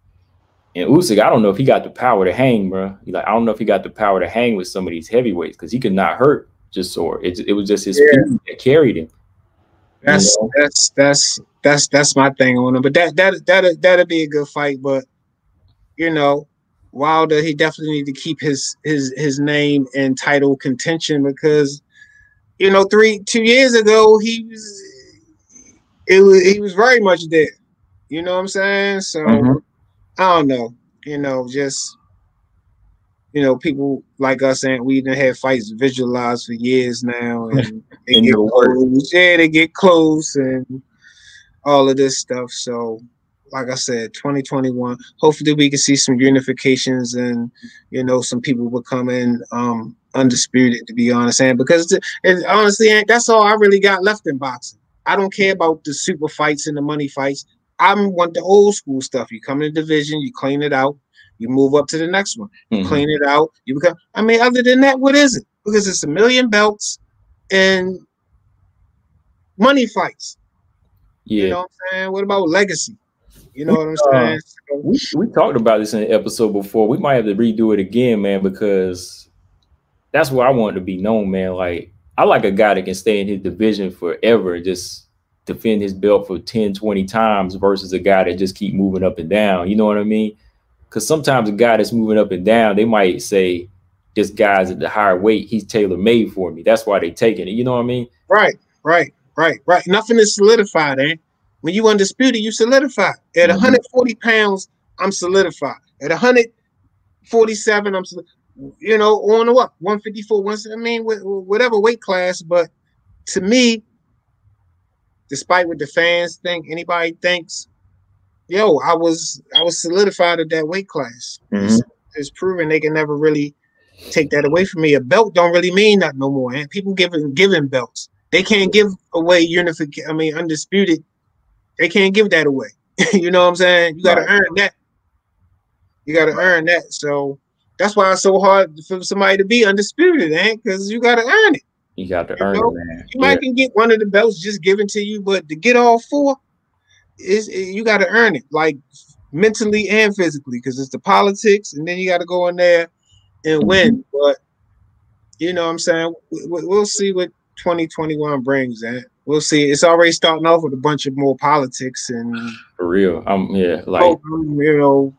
and Usyk, I don't know if he got the power to hang, bro. Like, I don't know if he got the power to hang with some of these heavyweights, because he could not hurt Chisora. It, it was just his yeah. speed that carried him. That's you know? that's that's that's that's my thing on him. But that that that that'd be a good fight, but you know, Wilder, he definitely need to keep his his his name and title contention, because, you know, three two years ago he was it was he was very much there. You know what I'm saying? So mm-hmm. I don't know. You know, just you know, people like us and we done had fights visualized for years now, and they get close. Yeah, they get close and all of this stuff. So like I said, twenty twenty-one, hopefully we can see some unifications and, you know, some people becoming um, undisputed, to be honest. And because it's, it's honestly, that's all I really got left in boxing. I don't care about the super fights and the money fights. I want the old school stuff. You come in the division, you clean it out, you move up to the next one, you mm-hmm. clean it out. You become, I mean, other than that, what is it? Because it's a million belts and money fights. Yeah. You know what I'm saying? What about legacy? You know what I'm saying? Uh, we, we talked about this in an episode before. We might have to redo it again, man, because that's where I wanted to be known, man. Like, I like a guy that can stay in his division forever and just defend his belt for ten, twenty times versus a guy that just keep moving up and down. You know what I mean? Because sometimes a guy that's moving up and down, they might say, this guy's at the higher weight. He's tailor-made for me. That's why they taking it. You know what I mean? Right, right, right, right. Nothing is solidified, eh? When you undisputed, you solidify. At one hundred forty mm-hmm. pounds, I'm solidified. At one hundred forty-seven, I'm, solid, you know, on or up, one fifty-four, I mean, whatever weight class. But to me, despite what the fans think, anybody thinks, yo, I was I was solidified at that weight class. Mm-hmm. It's, it's proven they can never really take that away from me. A belt don't really mean nothing no more. And people giving giving belts, they can't give away unification. I mean, undisputed. They can't give that away. You know what I'm saying? You got to right. earn that. You got to right. earn that. So that's why it's so hard for somebody to be undisputed, man, because you got to earn it. You got to you earn know? it, man. You yeah. might can get one of the belts just given to you, but to get all four, it's, it, you got to earn it, like mentally and physically, because it's the politics, and then you got to go in there and win. But you know what I'm saying? We, we'll see what twenty twenty-one brings. And we'll see. It's already starting off with a bunch of more politics and for real. Um, yeah, like hope, you know.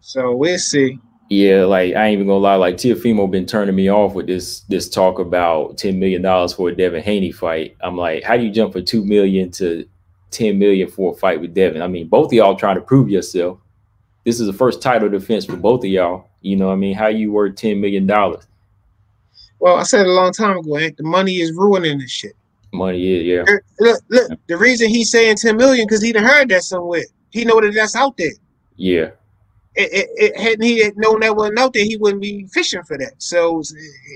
So we'll see. Yeah, like I ain't even gonna lie. Like Teofimo been turning me off with this this talk about ten million dollars for a Devin Haney fight. I'm like, how do you jump from two million to ten million for a fight with Devin? I mean, both of y'all trying to prove yourself. This is the first title defense for both of y'all. You know what I mean? How you worth ten million dollars? Well, I said a long time ago, the money is ruining this shit. Money is, yeah. Look, look. The reason he's saying ten million because he done heard that somewhere. He know that that's out there. Yeah. It, it, it, hadn't he had known that wasn't out there, he wouldn't be fishing for that. So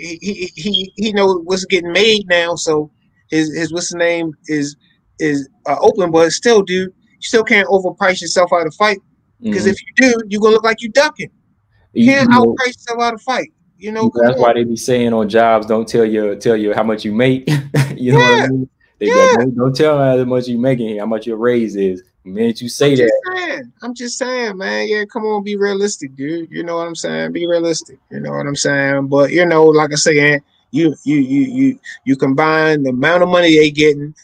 he he he, he knows what's getting made now. So his his what's the name is is uh, open, but still, dude, you still can't overprice yourself out of fight because mm-hmm. if you do, you're gonna look like you're ducking. You, you can't know, outprice yourself out of fight. You know that's on. Why they be saying on jobs, don't tell you tell you how much you make. you know yeah. what I mean? They yeah. like, don't, don't tell how much you making, how much your raise is. The minute you say I'm that, saying, I'm just saying, man. Yeah, come on, be realistic, dude. You know what I'm saying? Be realistic. You know what I'm saying? But you know, like I say, you you you you you combine the amount of money they getting,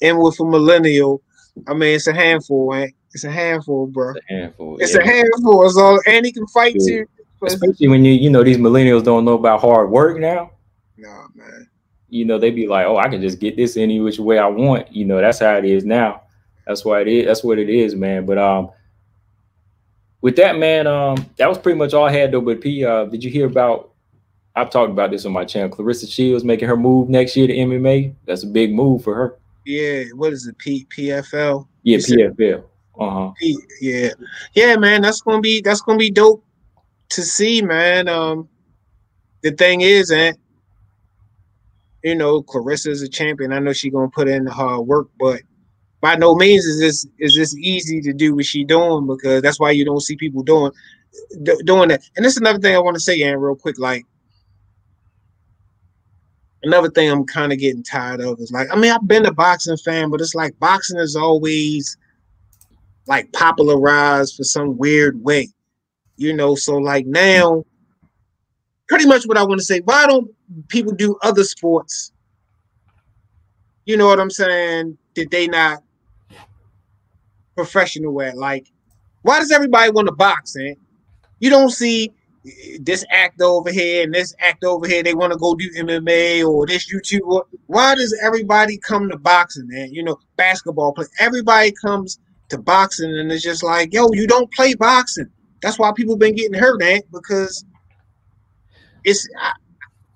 and with a millennial, I mean, it's a handful, man. It's a handful, bro. It's a handful. It's yeah. a handful. It's all, and he can fight yeah. too. Especially when you you know these millennials don't know about hard work now. Nah, man. You know they be like, oh, I can just get this any which way I want. You know that's how it is now. That's why it is. That's what it is, man. But um, with that, man, um, that was pretty much all I had though. But P, uh, did you hear about? I've talked about this on my channel. Clarissa Shields making her move next year to M M A. That's a big move for her. Yeah. What is it? P PFL. Yeah, you P F L. Uh huh. P- yeah, yeah, man. That's gonna be that's gonna be dope to see, man. Um, the thing is, and you know, Clarissa's a champion. I know she's gonna put in the hard work, but by no means is this is this easy to do what she doing, because that's why you don't see people doing do, doing that. And this is another thing I want to say, Aaron, real quick. Like another thing I'm kind of getting tired of is like, I mean, I've been a boxing fan, but it's like boxing is always like popularized for some weird way, you know. So like now, pretty much what I want to say, why don't people do other sports? You know what I'm saying? That they not professional at. Like, why does everybody want to box, man? You don't see this act over here and this act over here. They want to go do M M A or this YouTube. Why does everybody come to boxing, man? You know, basketball play. Everybody comes to boxing, and it's just like, yo, you don't play boxing. That's why people been getting hurt, man, because it's. I,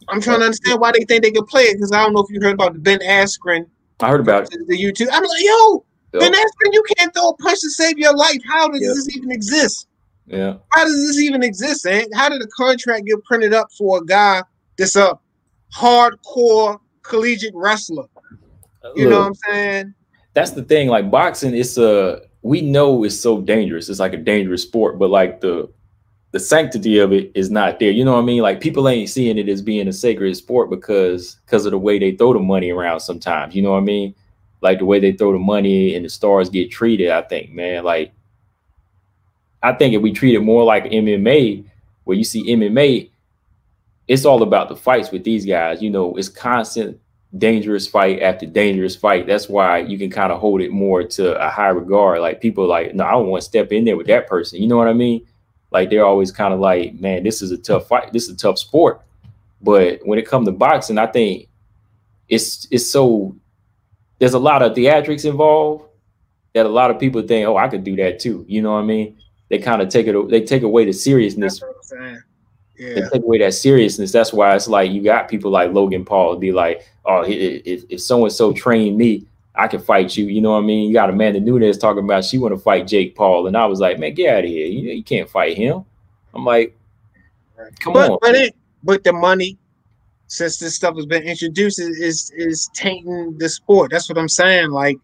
I'm trying to understand why they think they can play it, because I don't know if you heard about the Ben Askren. I heard about it. The YouTube. I'm like, yo, yep. Ben Askren, you can't throw a punch to save your life. How does yep. this even exist? Yeah. How does this even exist, man? How did a contract get printed up for a guy that's a hardcore collegiate wrestler? You Look, know what I'm saying? That's the thing. Like boxing, it's a we know it's so dangerous. It's like a dangerous sport, but like the the sanctity of it is not there. You know what I mean? Like people ain't seeing it as being a sacred sport because because of the way they throw the money around sometimes. You know what I mean? Like the way they throw the money and the stars get treated, I think, man. Like I think if we treat it more like M M A, where you see M M A, it's all about the fights with these guys. You know, it's constant dangerous fight after dangerous fight. That's why you can kind of hold it more to a high regard. Like people are like, no, I don't want to step in there with that person. You know what I mean? Like they're always kind of like, man, this is a tough fight. This is a tough sport. But when it comes to boxing, I think it's it's so there's a lot of theatrics involved that a lot of people think, oh, I could do that too. You know what I mean? They kind of take it. They take away the seriousness. Yeah. They take away that seriousness. That's why it's like you got people like Logan Paul be like, oh, if if so and so trained me, I can fight you. You know what I mean? You got Amanda Nunes talking about she want to fight Jake Paul. And I was like, man, get out of here. You, you can't fight him. I'm like, come but, on. But, it, but the money, since this stuff has been introduced, is is tainting the sport. That's what I'm saying. Like,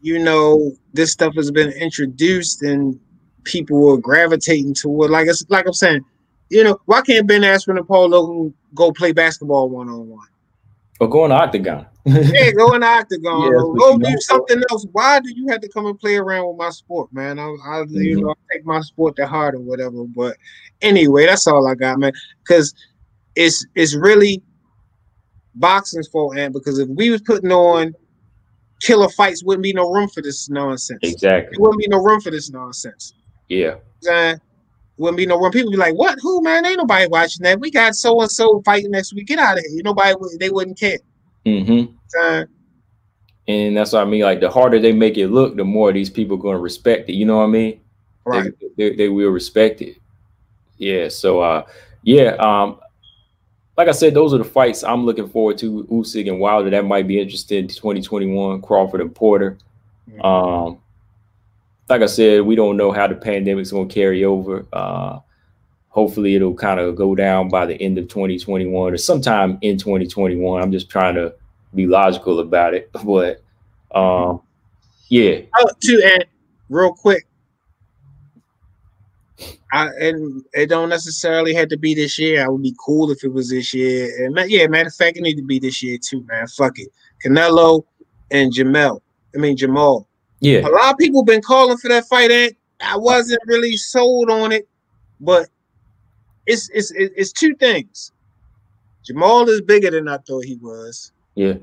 you know, this stuff has been introduced and people are gravitating toward, like, it's, like I'm saying, you know, why can't Ben Askren and Paul Logan go play basketball one-on-one? Or go in the octagon. Yeah, go in the octagon. Yeah, go do something else. Why do you have to come and play around with my sport, man? I, I you mm-hmm. know, I take my sport to heart or whatever. But anyway, that's all I got, man. Because it's it's really boxing's fault, and because if we was putting on killer fights, wouldn't be no room for this nonsense. Exactly, there wouldn't be no room for this nonsense. Yeah, uh, wouldn't be no room. People be like, "What? Who, man? Ain't nobody watching that. We got so and so fighting next week. Get out of here." Nobody, they wouldn't care. Mm-hmm. Uh, and that's what I mean. Like, the harder they make it look, the more these people are going to respect it. You know what I mean? Right. They, they, they will respect it. Yeah. So, uh, yeah. Um, like I said, those are the fights I'm looking forward to. Usyk and Wilder. That might be interesting. twenty twenty-one, Crawford and Porter. Mm-hmm. Um, like I said, we don't know how the pandemic's going to carry over. Uh, Hopefully it'll kind of go down by the end of twenty twenty-one or sometime in twenty twenty-one. I'm just trying to be logical about it. But, um, yeah. Oh, too, and real quick, I, and it don't necessarily have to be this year. I would be cool if it was this year. And yeah, matter of fact, it need to be this year too, man. Fuck it. Canelo and Jermell. I mean, Jamal. Yeah. A lot of people been calling for that fight, and I wasn't really sold on it, but It's it's it's two things. Jamal is bigger than I thought he was. Yeah.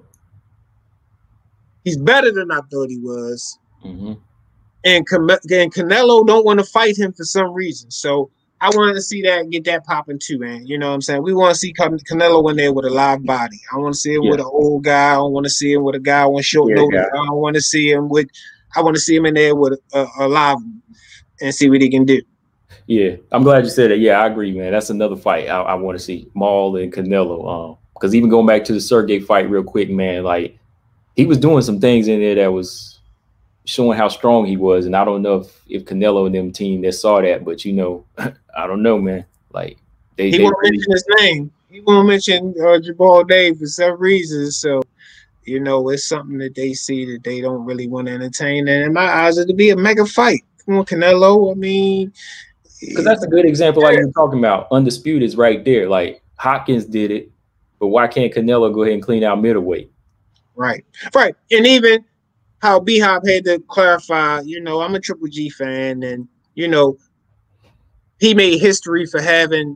He's better than I thought he was. Mm-hmm. And, Can- and Canelo don't want to fight him for some reason. So I wanted to see that and get that popping too, man. You know what I'm saying? We want to see Can- Canelo in there with a live body. I want to see him yeah. with an old guy. I don't want to see him with a guy on short yeah, notice. I don't want to see him with. I want to see him in there with a, a, a live one and see what he can do. Yeah, I'm glad you said that. Yeah, I agree, man. That's another fight I, I want to see, Maul and Canelo. Um, because even going back to the Sergey fight real quick, man, like, he was doing some things in there that was showing how strong he was. And I don't know if, if Canelo and them team that saw that, but, you know, I don't know, man. Like, they, he they won't really mention his name. He won't mention uh, Jamal Dave for some reason. So, you know, it's something that they see that they don't really want to entertain. And in my eyes, it'll be a mega fight. Come on, Canelo. I mean... Because that's a good example, like you're talking about. Undisputed is right there. Like, Hopkins did it, but why can't Canelo go ahead and clean out middleweight? Right, right. And even how B-Hop had to clarify, you know, I'm a Triple G fan, and, you know, he made history for having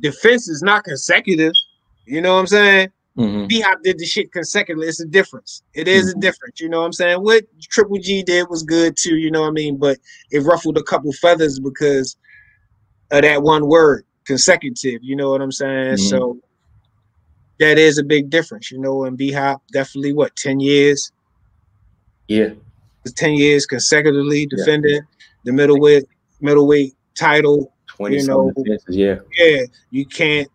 defenses not consecutive. You know what I'm saying? Mm-hmm. B-Hop did the shit consecutively. It's a difference. It is mm-hmm. a difference. You know what I'm saying? What Triple G did was good too, you know what I mean? But it ruffled a couple feathers because of that one word, consecutive. You know what I'm saying? Mm-hmm. So that is a big difference, you know, and B-Hop definitely, what, ten years? Yeah. ten years consecutively defending yeah. the middleweight middleweight title. twenty you know, defenses, yeah. Yeah, you can't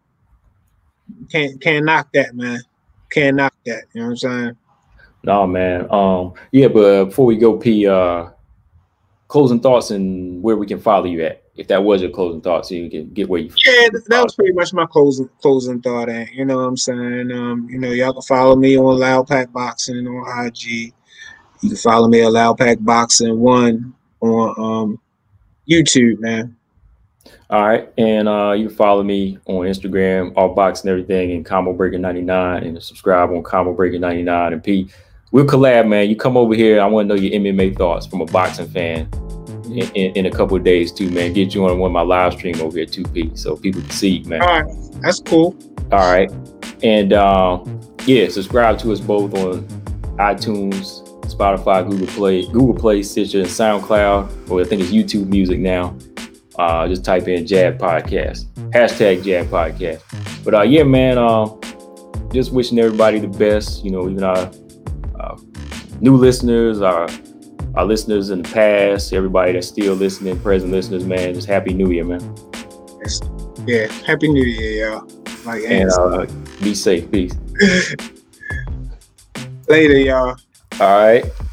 Can't can't knock that, man. Can't knock that. You know what I'm saying? No, man. Um, yeah, but before we go, P, uh, closing thoughts and where we can follow you at. If that was your closing thoughts, so you can get where you. Yeah, that was pretty much my closing closing thought at. You know what I'm saying? Um, you know, y'all can follow me on Loud Pack Boxing on I G. You can follow me at Loud Pack Boxing One on um YouTube, man. All right, and uh, you can follow me on Instagram, all box and everything, and Combo Breaker ninety-nine, and subscribe on Combo Breaker ninety-nine. And P, we'll collab, man. You come over here. I want to know your M M A thoughts from a boxing fan in, in, in a couple of days too, man. Get you on one of my live stream over here too, P, so people can see, man. All right, that's cool. All right, and uh, yeah, subscribe to us both on iTunes, Spotify, Google Play, Google Play, Stitcher, and SoundCloud, or I think it's YouTube Music now. Uh, just type in Jab Podcast, hashtag Jab Podcast. But uh, yeah, man, uh, just wishing everybody the best. You know, even our uh, new listeners, our our listeners in the past, everybody that's still listening, present listeners, man, just Happy New Year, man. Yeah, Happy New Year, y'all. Like, and uh, be safe. Peace. Later, y'all. All right.